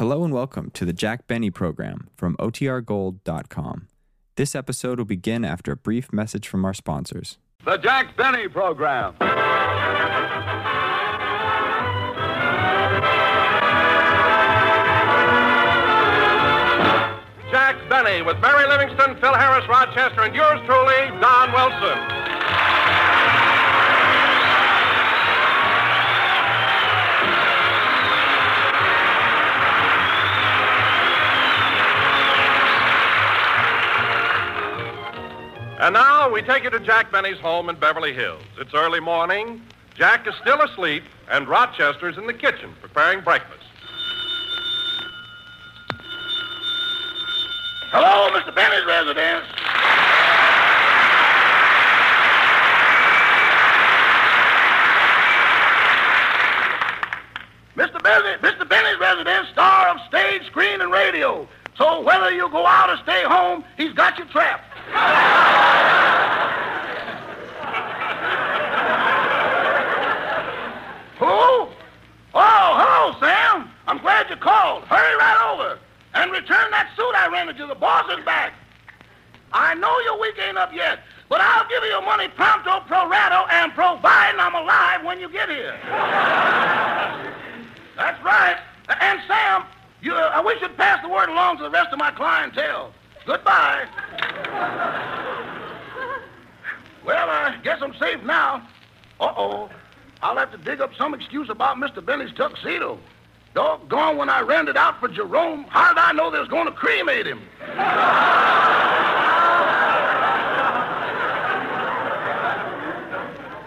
Hello and welcome to the Jack Benny program from OTRGold.com. This episode will begin after a brief message from our sponsors. The Jack Benny program. Jack Benny with Mary Livingstone, Phil Harris, Rochester, and yours truly, Don Wilson. And now we take you to Jack Benny's home in Beverly Hills. It's early morning. Jack is still asleep, and Rochester's in the kitchen preparing breakfast. Hello, Mr. Benny's residence. Mr. Benny's residence, star of stage, screen, and radio. So whether you go out or stay home, he's got you trapped. Who? Oh, hello, Sam. I'm glad you called. Hurry right over and return that suit I rented you. The boss is back. I know your week ain't up yet, but I'll give you your money pronto, pro rato, and providing I'm alive when you get here. That's right. And Sam, we should pass the word along to the rest of my clientele. Goodbye. Well, I guess I'm safe now. Uh-oh. I'll have to dig up some excuse about Mr. Benny's tuxedo. Doggone, when I rented out for Jerome, how did I know they was going to cremate him?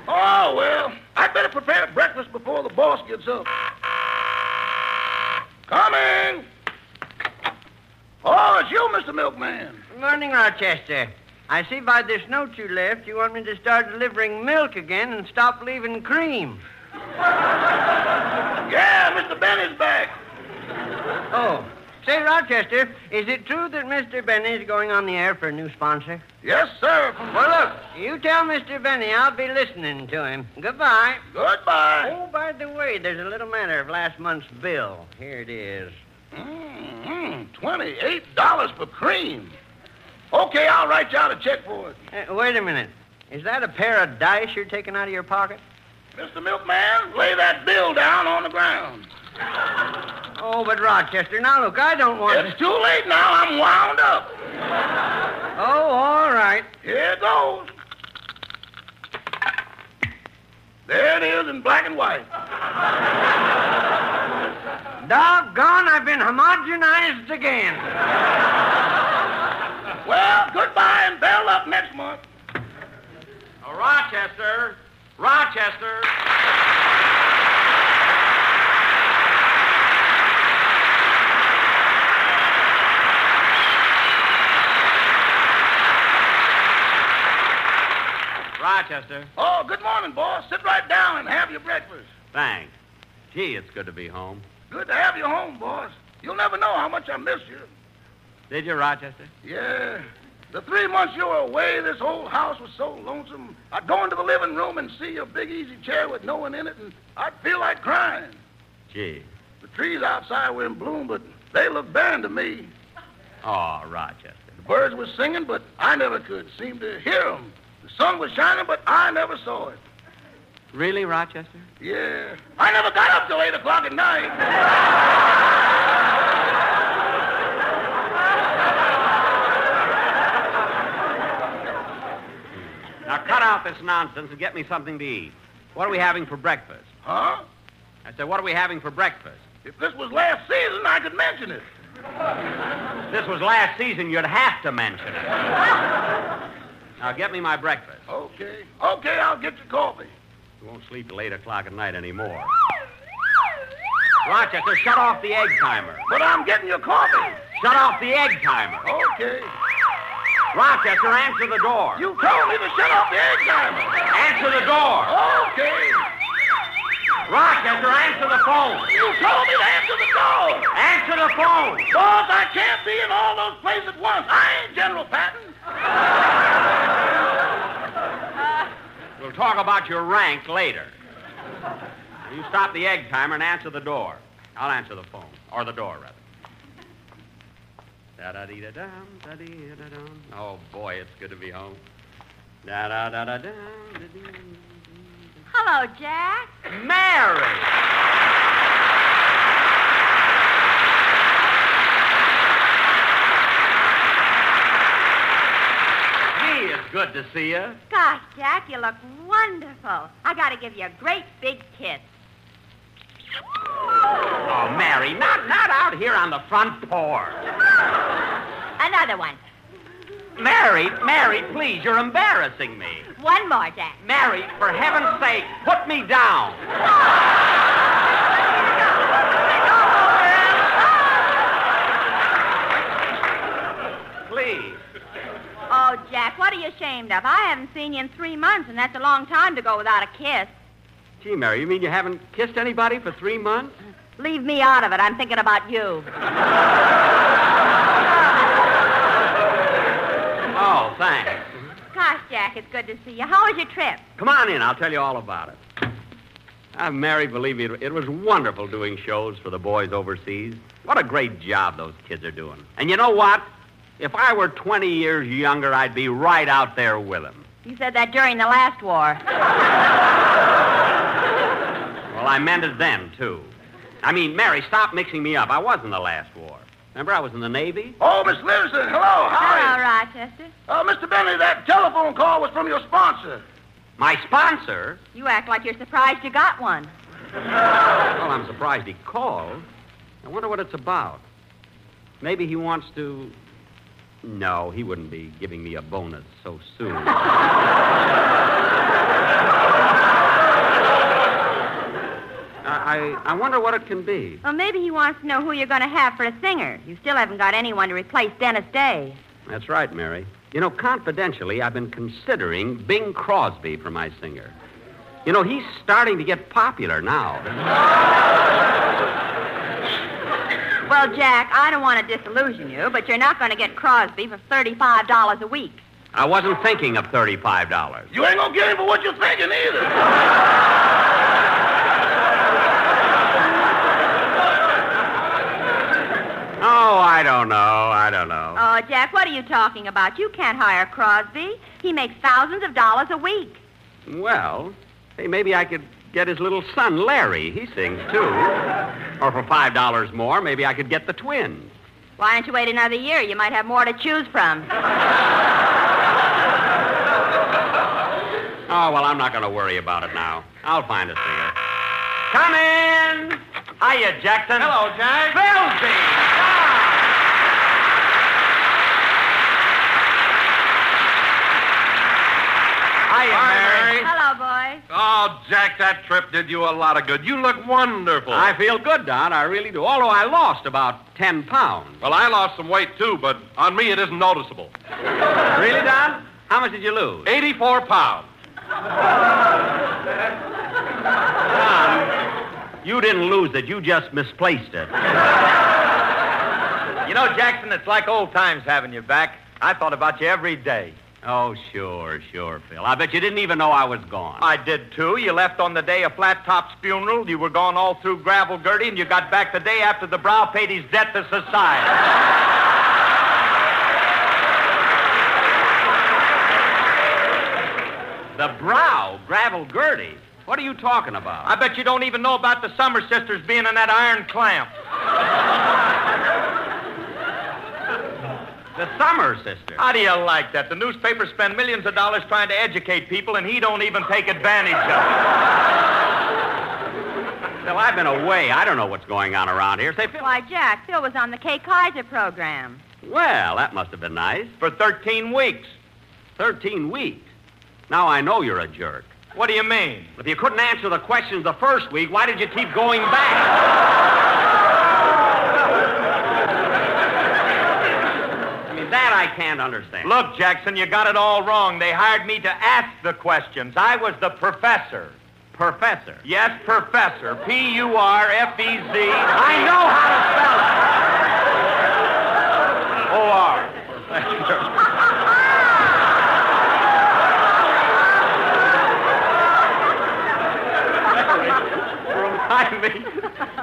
Oh, well, I better prepare breakfast before the boss gets up. Coming! Oh, it's you, Mr. Milkman. Good morning, Rochester. I see by this note you left, you want me to start delivering milk again and stop leaving cream. Yeah, Mr. Benny's back. Oh. Say, Rochester, is it true that Mr. Benny's going on the air for a new sponsor? Yes, sir. Well, look, you tell Mr. Benny I'll be listening to him. Goodbye. Goodbye. Oh, by the way, there's a little matter of last month's bill. Here it is. $28 for cream. Okay, I'll write you out a check for it. Wait a minute. Is that a pair of dice you're taking out of your pocket? Mr. Milkman, lay that bill down on the ground. Oh, but Rochester, now look, I don't want to... It's too late now. I'm wound up. Oh, all right. Here it goes. There it is in black and white. Doggone, I've been homogenized again. Well, goodbye and bail up next month. Oh, Rochester. Rochester. Rochester. Oh, good morning, boss. Sit right down and have your breakfast. Thanks. Gee, it's good to be home. Good to have you home, boss. You'll never know how much I miss you. Did you, Rochester? Yeah. The 3 months you were away, this old house was so lonesome. I'd go into the living room and see your big easy chair with no one in it, and I'd feel like crying. Gee. The trees outside were in bloom, but they looked barren to me. Oh, Rochester. The birds were singing, but I never could seem to hear them. The sun was shining, but I never saw it. Really, Rochester? Yeah. I never got up till 8 o'clock at night. Now, cut out this nonsense and get me something to eat. What are we having for breakfast? Huh? I said, what are we having for breakfast? If this was last season, I could mention it. If this was last season, you'd have to mention it. Now, get me my breakfast. Okay. Okay, I'll get you coffee. You won't sleep till 8 o'clock at night anymore. Rochester, shut off the egg timer. But I'm getting your coffee. Shut off the egg timer. Okay. Rochester, answer the door. You told me to shut off the egg timer. Answer the door. Okay. Rochester, answer the phone. You told me to answer the door. Answer the phone. Boss, I can't be in all those places at once. I ain't General Patton. We'll talk about your rank later. You stop the egg timer and answer the door. I'll answer the phone. Or the door, rather. Da-da-dee-da-dum, da-dee-da-dum. Oh, boy, it's good to be home. Da-da-da-da-dum, da-dee-da-dum. Hello, Jack. Mary! Good to see you. Gosh, Jack, you look wonderful. I gotta give you a great big kiss. Oh, Mary, not out here on the front porch. Another one. Mary, please, you're embarrassing me. One more, Jack. Mary, for heaven's sake, put me down. Please. Oh, Jack, what are you ashamed of? I haven't seen you in 3 months, and that's a long time to go without a kiss. Gee, Mary, you mean you haven't kissed anybody for 3 months? Leave me out of it. I'm thinking about you. Oh, thanks. Gosh, Jack, it's good to see you. How was your trip? Come on in. I'll tell you all about it. Mary, believe me, it was wonderful doing shows for the boys overseas. What a great job those kids are doing. And you know what? If I were 20 years younger, I'd be right out there with him. You said that during the last war. Well, I meant it then, too. I mean, Mary, stop mixing me up. I was in the last war. Remember, I was in the Navy? Oh, Miss Livingstone, hello. How are you? Rochester. Oh, Mr. Benny, that telephone call was from your sponsor. My sponsor? You act like you're surprised you got one. Well, I'm surprised he called. I wonder what it's about. Maybe he wants to... No, he wouldn't be giving me a bonus so soon. I wonder what it can be. Well, maybe he wants to know who you're going to have for a singer. You still haven't got anyone to replace Dennis Day. That's right, Mary. You know, confidentially, I've been considering Bing Crosby for my singer. You know, he's starting to get popular now. Well, Jack, I don't want to disillusion you, but you're not going to get Crosby for $35 a week. I wasn't thinking of $35. You ain't going to get him for what you're thinking either. Oh, I don't know. Oh, Jack, what are you talking about? You can't hire Crosby. He makes thousands of dollars a week. Well, hey, maybe I could get his little son, Larry. He sings, too. Or for $5 more, maybe I could get the twins. Why don't you wait another year? You might have more to choose from. Oh, well, I'm not going to worry about it now. I'll find a singer. Come in! Hiya, Jackson. Hello, Jack. Filthy! Hiya, Mary. Hello. Oh, Jack, that trip did you a lot of good. You look wonderful. I feel good, Don. I really do. Although I lost about 10 pounds. Well, I lost some weight, too, but on me it isn't noticeable. Really, Don? How much did you lose? 84 pounds. Don, you didn't lose it. You just misplaced it. You know, Jackson, it's like old times having you back. I thought about you every day. Oh, sure, Phil. I bet you didn't even know I was gone. I did, too. You left on the day of Flattop's funeral. You were gone all through Gravel Gertie, and you got back the day after the brow paid his debt to society. The brow? Gravel Gertie? What are you talking about? I bet you don't even know about the Summer Sisters being in that iron clamp. The Summer Sisters. How do you like that? The newspapers spend millions of dollars trying to educate people, and he don't even take advantage of it. Phil, I've been away. I don't know what's going on around here. Say, Phil. Why, Jack, Phil was on the Kay Kyser program. Well, that must have been nice. For 13 weeks. 13 weeks? Now I know you're a jerk. What do you mean? If you couldn't answer the questions the first week, why did you keep going back? That I can't understand. Look, Jackson, you got it all wrong. They hired me to ask the questions. I was the professor. Professor? Yes, professor. P-U-R-F-E-Z. I know how to spell it. O-R.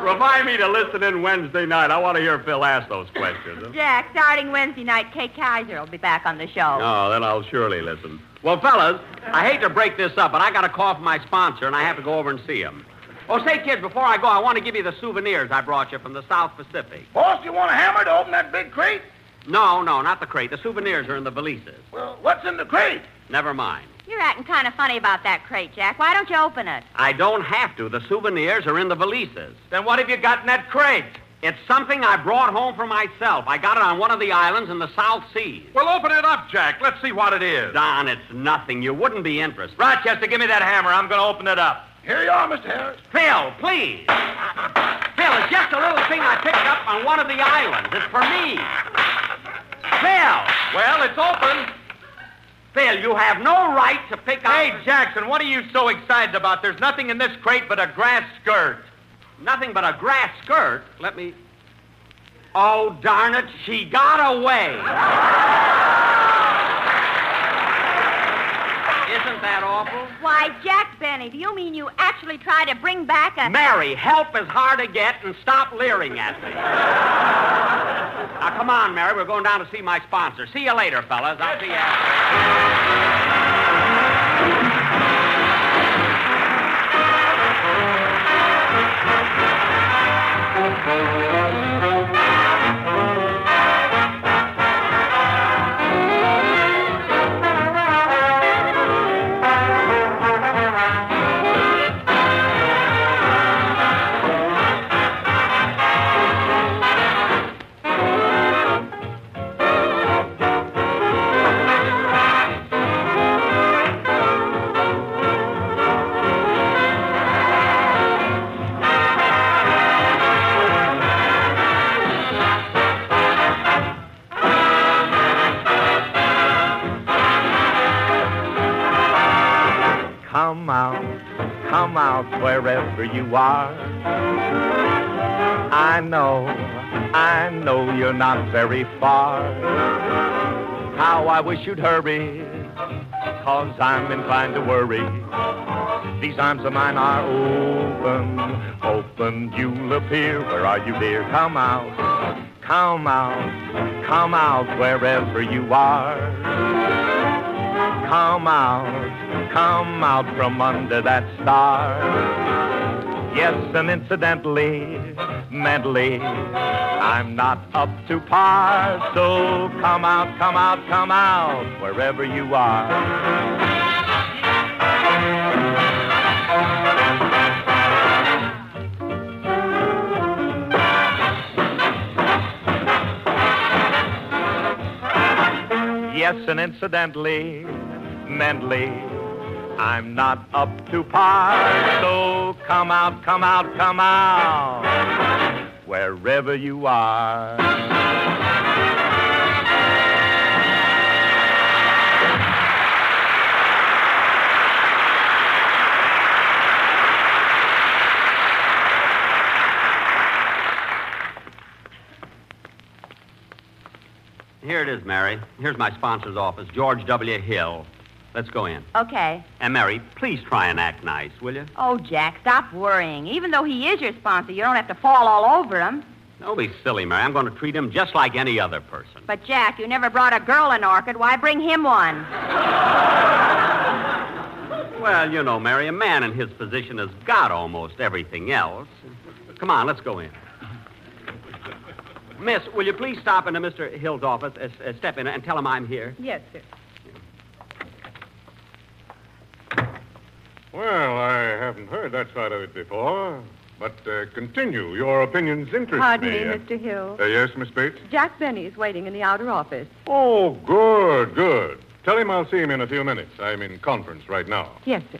Remind me. Invite me to listen in Wednesday night. I want to hear Phil ask those questions. Huh? Jack, starting Wednesday night, Kay Kyser will be back on the show. Oh, then I'll surely listen. Well, fellas, I hate to break this up, but I got a call from my sponsor, and I have to go over and see him. Oh, say, kids, before I go, I want to give you the souvenirs I brought you from the South Pacific. Boss, you want a hammer to open that big crate? No, not the crate. The souvenirs are in the valises. Well, what's in the crate? Never mind. You're acting kind of funny about that crate, Jack. Why don't you open it? I don't have to. The souvenirs are in the valises. Then what have you got in that crate? It's something I brought home for myself. I got it on one of the islands in the South Seas. Well, open it up, Jack. Let's see what it is. Don, it's nothing. You wouldn't be interested. Rochester, give me that hammer. I'm going to open it up. Here you are, Mr. Harris. Phil, please. Phil, it's just a little thing I picked up on one of the islands. It's for me. Phil. Well, it's open. Phil, you have no right to pick up... Hey, Jackson, what are you so excited about? There's nothing in this crate but a grass skirt. Nothing but a grass skirt? Let me... Oh, darn it, she got away. Isn't that awful? Why, Jack Benny, do you mean you actually try to bring back a... Mary, help is hard to get and stop leering at me. Now, come on, Mary. We're going down to see my sponsor. See you later, fellas. I'll see you wherever you are. I know you're not very far. How I wish you'd hurry, 'cause I'm inclined to worry. These arms of mine are open, you'll appear. Where are you, dear? Come out, wherever you are. Come out from under that star. Yes, and incidentally, mentally, I'm not up to par. So come out, wherever you are. Yes, and incidentally, mentally, I'm not up to par, so come out, wherever you are. Here it is, Mary. Here's my sponsor's office, George W. Hill. Let's go in. Okay. And, Mary, please try and act nice, will you? Oh, Jack, stop worrying. Even though he is your sponsor, you don't have to fall all over him. Don't be silly, Mary. I'm going to treat him just like any other person. But, Jack, you never brought a girl an orchid. Why bring him one? Well, you know, Mary, a man in his position has got almost everything else. Come on, let's go in. Miss, will you please stop into Mr. Hill's office, step in and tell him I'm here? Yes, sir. Well, I haven't heard that side of it before, but continue. Your opinions interest me. Pardon me, Mr. Hill. Yes, Miss Bates? Jack Benny is waiting in the outer office. Oh, good. Tell him I'll see him in a few minutes. I'm in conference right now. Yes, sir.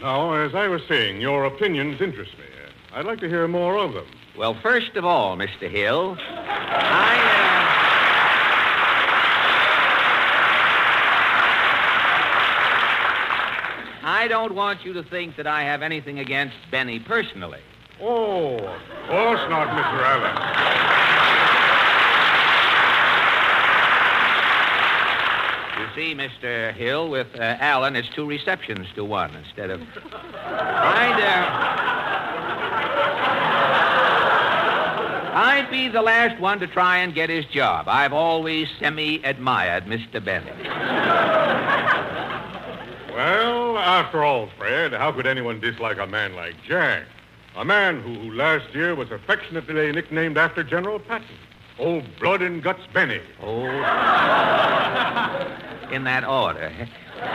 Now, as I was saying, your opinions interest me. I'd like to hear more of them. Well, first of all, Mr. Hill, I don't want you to think that I have anything against Benny personally. Oh, of course not, Mr. Allen. You see, Mr. Hill, with Allen, it's two receptions to one instead of... I'd be the last one to try and get his job. I've always semi-admired Mr. Benny. Well, after all, Fred, how could anyone dislike a man like Jack? A man who last year was affectionately nicknamed after General Patton. Old Blood and Guts Benny. Oh. In that order.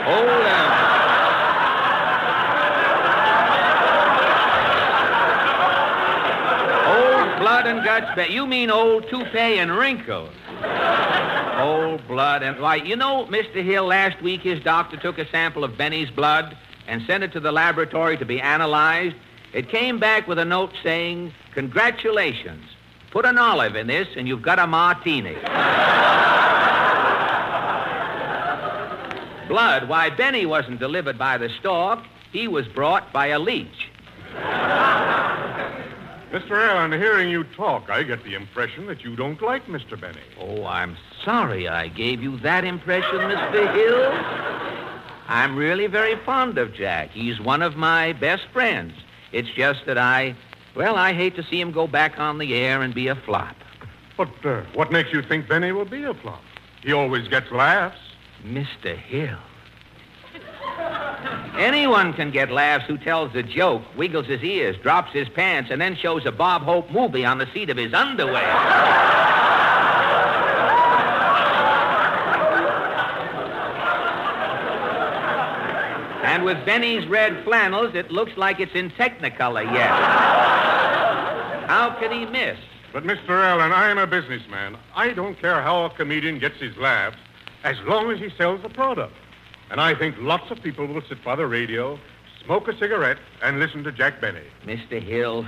Old Blood and Guts Benny. You mean old toupee and wrinkles. Old blood and... Why, you know, Mr. Hill, last week his doctor took a sample of Benny's blood and sent it to the laboratory to be analyzed. It came back with a note saying, "Congratulations. Put an olive in this, and you've got a martini." Blood? Why, Benny wasn't delivered by the stork. He was brought by a leech. Mr. Allen, hearing you talk, I get the impression that you don't like Mr. Benny. Oh, I'm sorry I gave you that impression, Mr. Hill. I'm really very fond of Jack. He's one of my best friends. It's just that I hate to see him go back on the air and be a flop. But what makes you think Benny will be a flop? He always gets laughs. Mr. Hill. Anyone can get laughs who tells a joke, wiggles his ears, drops his pants, and then shows a Bob Hope movie on the seat of his underwear. And with Benny's red flannels, it looks like it's in Technicolor yet. How can he miss? But, Mr. Allen, I am a businessman. I don't care how a comedian gets his laughs, as long as he sells the product. And I think lots of people will sit by the radio, smoke a cigarette, and listen to Jack Benny. Mr. Hill,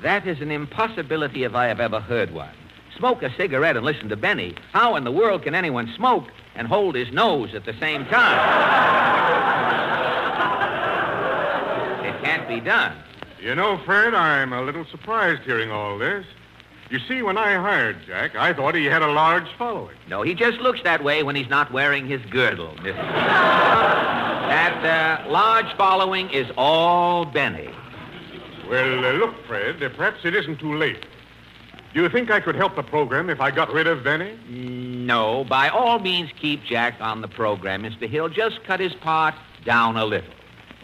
that is an impossibility if I have ever heard one. Smoke a cigarette and listen to Benny. How in the world can anyone smoke and hold his nose at the same time? It can't be done. You know, Fred, I'm a little surprised hearing all this. You see, when I hired Jack, I thought he had a large following. No, he just looks that way when he's not wearing his girdle, Mr. That large following is all Benny. Well, look, Fred, perhaps it isn't too late. Do you think I could help the program if I got rid of Benny? No, by all means, keep Jack on the program, Mr. Hill. Just cut his part down a little.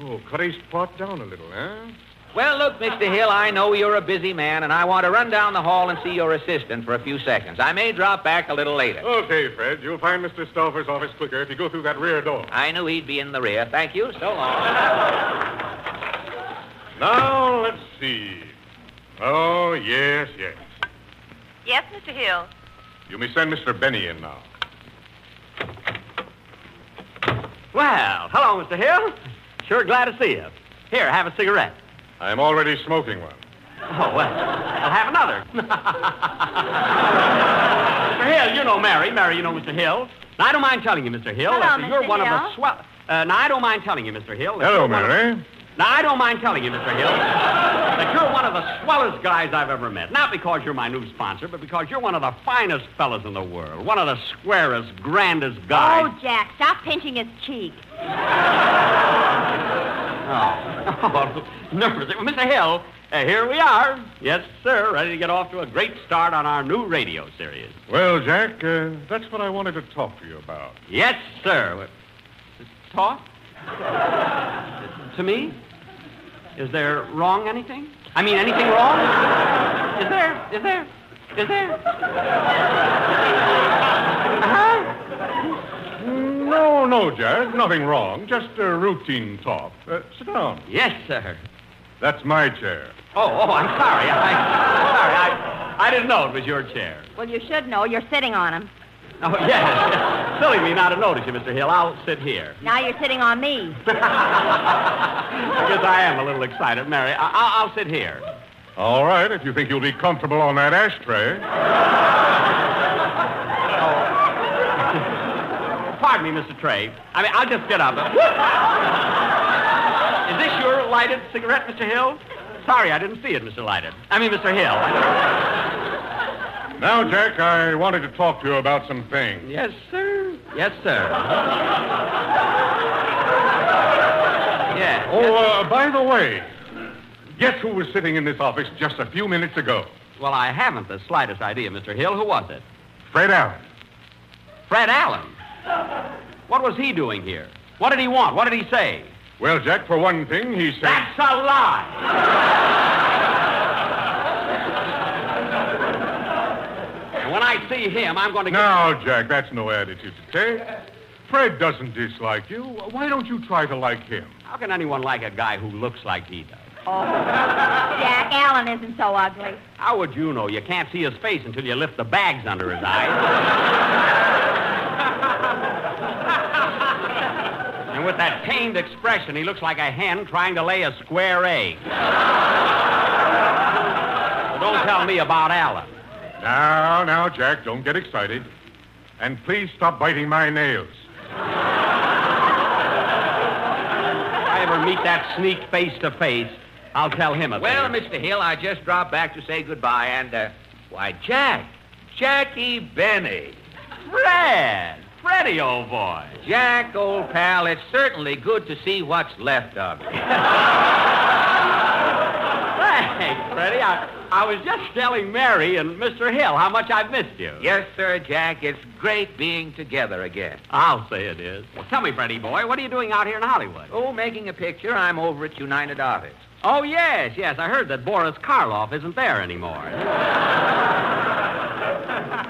Oh, cut his part down a little, eh? Well, look, Mr. Hill, I know you're a busy man, and I want to run down the hall and see your assistant for a few seconds. I may drop back a little later. Okay, Fred. You'll find Mr. Stauffer's office quicker if you go through that rear door. I knew he'd be in the rear. Thank you. So long. Now, let's see. Oh, yes, yes. Yes, Mr. Hill. You may send Mr. Benny in now. Well, hello, Mr. Hill. Sure glad to see you. Here, have a cigarette. I'm already smoking one. Oh, well, I'll have another. Mr. Hill, you know Mary. Mary, you know Mr. Hill. Now, I don't mind telling you, Mr. Hill, hello, Mr. you're Hill. One of the swell... now, I don't mind telling you, Mr. Hill... Hello, Mary. Now, I don't mind telling you, Mr. Hill, that you're one of the swellest guys I've ever met. Not because you're my new sponsor, but because you're one of the finest fellas in the world. One of the squarest, grandest guys... Oh, Jack, stop pinching his cheek. Oh, nervous. Well, Mr. Hill, here we are. Yes, sir, ready to get off to a great start on our new radio series. Well, Jack, that's what I wanted to talk to you about. Yes, sir. Talk? To me? Is there wrong anything? I mean, anything wrong? Is there? Huh? No, Jack, nothing wrong. Just a routine talk. Sit down. Yes, sir. That's my chair. Oh, I'm sorry. I didn't know it was your chair. Well, you should know. You're sitting on him. Oh, yes. Silly me not to notice you, Mr. Hill. I'll sit here. Now you're sitting on me. I guess I am a little excited, Mary. I'll sit here. All right, if you think you'll be comfortable on that ashtray... Pardon me, Mr. Tray. I mean, I'll just get up. Is this your lighted cigarette, Mr. Hill? Sorry, I didn't see it, Mr. Hill. Now, Jack, I wanted to talk to you about some things. Yes, sir. Yes, sir. Yes. Oh, by the way, guess who was sitting in this office just a few minutes ago? Well, I haven't the slightest idea, Mr. Hill. Who was it? Fred Allen. Fred Allen? What was he doing here? What did he want? What did he say? Well, Jack, for one thing, he said... That's a lie! When I see him, I'm going to... No, Jack, that's no attitude to take. Fred doesn't dislike you. Why don't you try to like him? How can anyone like a guy who looks like he does? Oh, Jack, Allen isn't so ugly. How would you know? You can't see his face until you lift the bags under his eyes. And with that pained expression, he looks like a hen trying to lay a square egg. So don't tell me about Allen. Now, Jack, don't get excited. And please stop biting my nails. If I ever meet that sneak face-to-face, I'll tell him a thing. Well, Mr. Hill, I just dropped back to say goodbye, and, why, Jackie Benny. Freddie, old boy. Jack, old pal, it's certainly good to see what's left of you. Thanks, Freddie. I was just telling Mary and Mr. Hill how much I've missed you. Yes, sir, Jack. It's great being together again. I'll say it is. Well, tell me, Freddie boy, what are you doing out here in Hollywood? Oh, making a picture. I'm over at United Artists. Oh, yes. I heard that Boris Karloff isn't there anymore.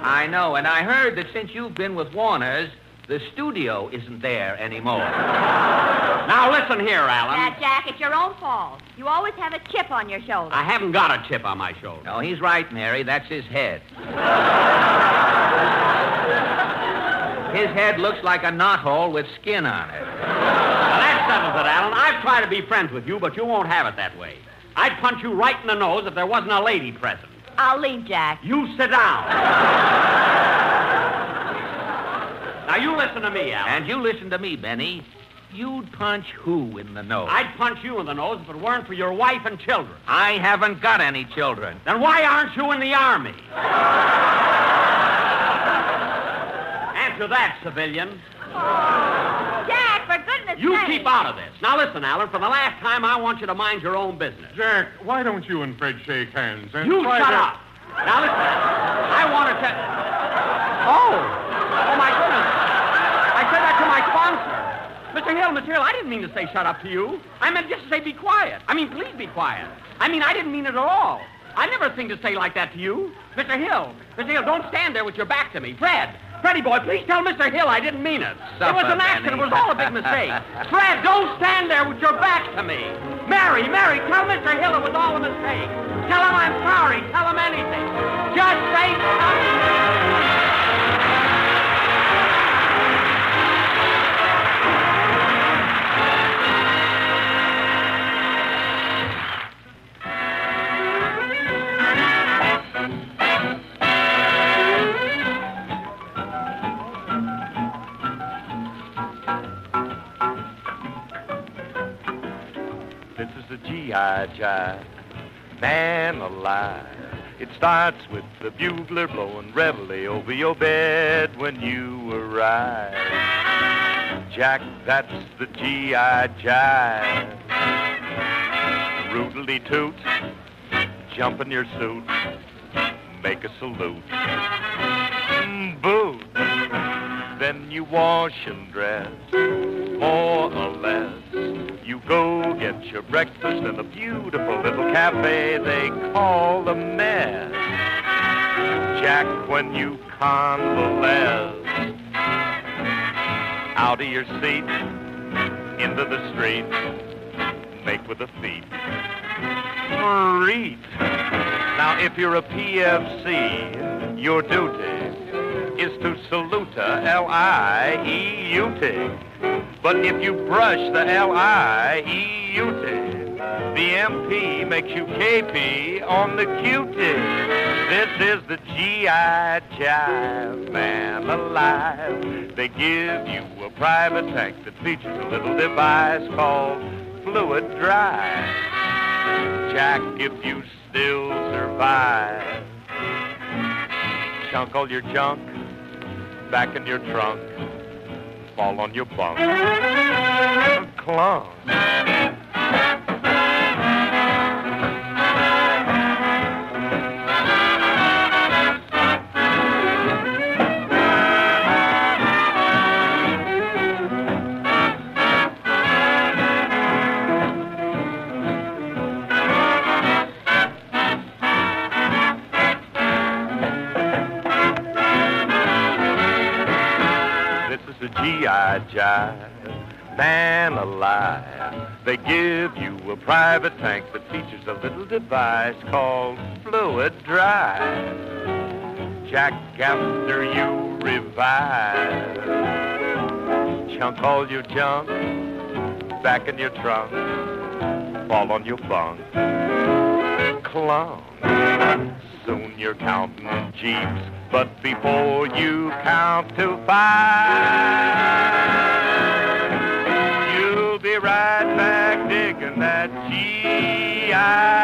I know, and I heard that since you've been with Warners, the studio isn't there anymore. Now, listen here, Alan. Jack, it's your own fault. You always have a chip on your shoulder. I haven't got a chip on my shoulder. No, he's right, Mary. That's his head. His head looks like a knothole with skin on it. Now, that settles it, Alan. I've tried to be friends with you, but you won't have it that way. I'd punch you right in the nose if there wasn't a lady present. I'll leave, Jack. You sit down. Now, you listen to me, Alan. And you listen to me, Benny. You'd punch who in the nose? I'd punch you in the nose if it weren't for your wife and children. I haven't got any children. Then why aren't you in the Army? Answer that, civilian. Oh, Jack, for goodness sake. You keep out of this. Now, listen, Alan, for the last time, I want you to mind your own business. Jack, why don't you and Fred shake hands and you shut up. Now, listen, I want to tell... Oh, my goodness. I said that to my sponsor. Mr. Hill, I didn't mean to say shut up to you. I meant just to say be quiet. I mean, please be quiet. I mean, I didn't mean it at all. I never think to say like that to you. Mr. Hill, don't stand there with your back to me. Freddie boy, please tell Mr. Hill I didn't mean it. It was an accident. It was all a big mistake. Fred, don't stand there with your back to me. Mary, tell Mr. Hill it was all a mistake. Tell him I'm sorry. Tell him anything. Just say something. G.I. Jive, man alive. It starts with the bugler blowing reveille over your bed when you arrive. Jack, that's the G.I. Jive. Rootily-toot, jump in your suit, make a salute, boo. Then you wash and dress, more or less. You go get your breakfast in a beautiful little cafe they call the Mess. Jack, when you convalesce, out of your seat, into the street, make with the feet, reet. Now, if you're a PFC, your duty is to salute a L-I-E-U-T. But if you brush the L-I-E-U-T, the MP makes you KP on the cutie. This is the G.I. Jive, man alive. They give you a private tank that features a little device called fluid drive. Jack, if you still survive, chunk all your junk back in your trunk. Fall on your bunk. Clunk. a GI jive, man alive. They give you a private tank that features a little device called fluid drive. Jack, after you revive, chunk all your junk back in your trunk, fall on your bunk, clunk. Soon you're counting jeeps, but before you count to five, you'll be right back digging that G.I.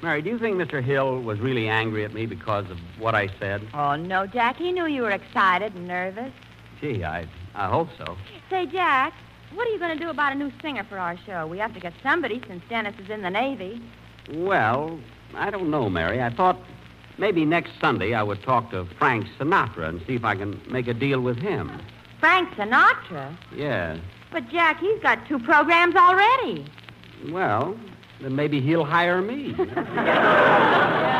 Mary, do you think Mr. Hill was really angry at me because of what I said? Oh, no, Jack. He knew you were excited and nervous. Gee, I hope so. Say, Jack, what are you going to do about a new singer for our show? We have to get somebody since Dennis is in the Navy. Well, I don't know, Mary. I thought maybe next Sunday I would talk to Frank Sinatra and see if I can make a deal with him. Frank Sinatra? Yeah. But, Jack, he's got 2 programs already. Well... then maybe he'll hire me.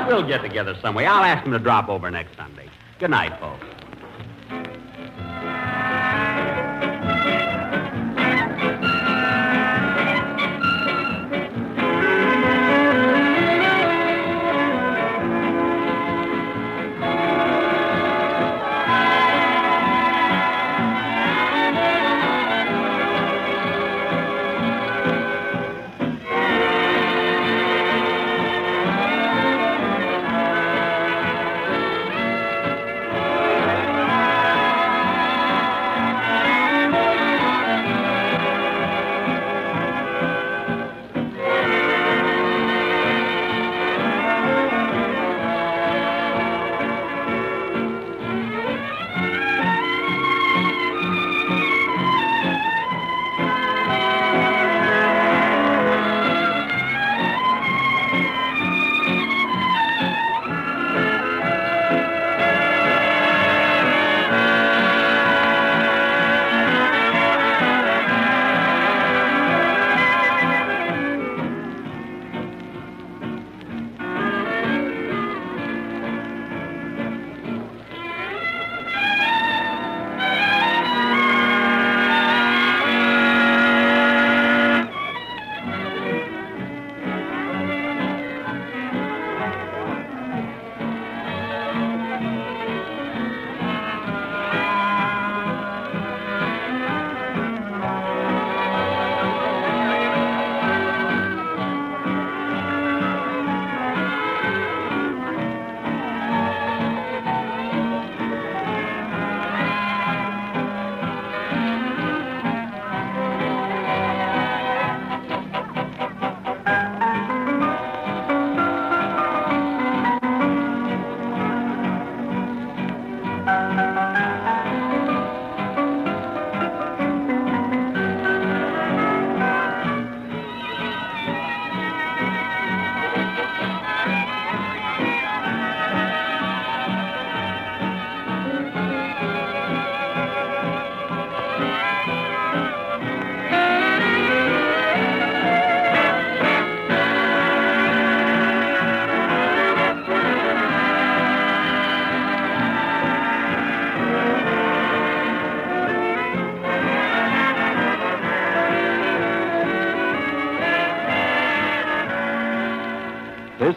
We'll get together some way. I'll ask him to drop over next Sunday. Good night, folks. This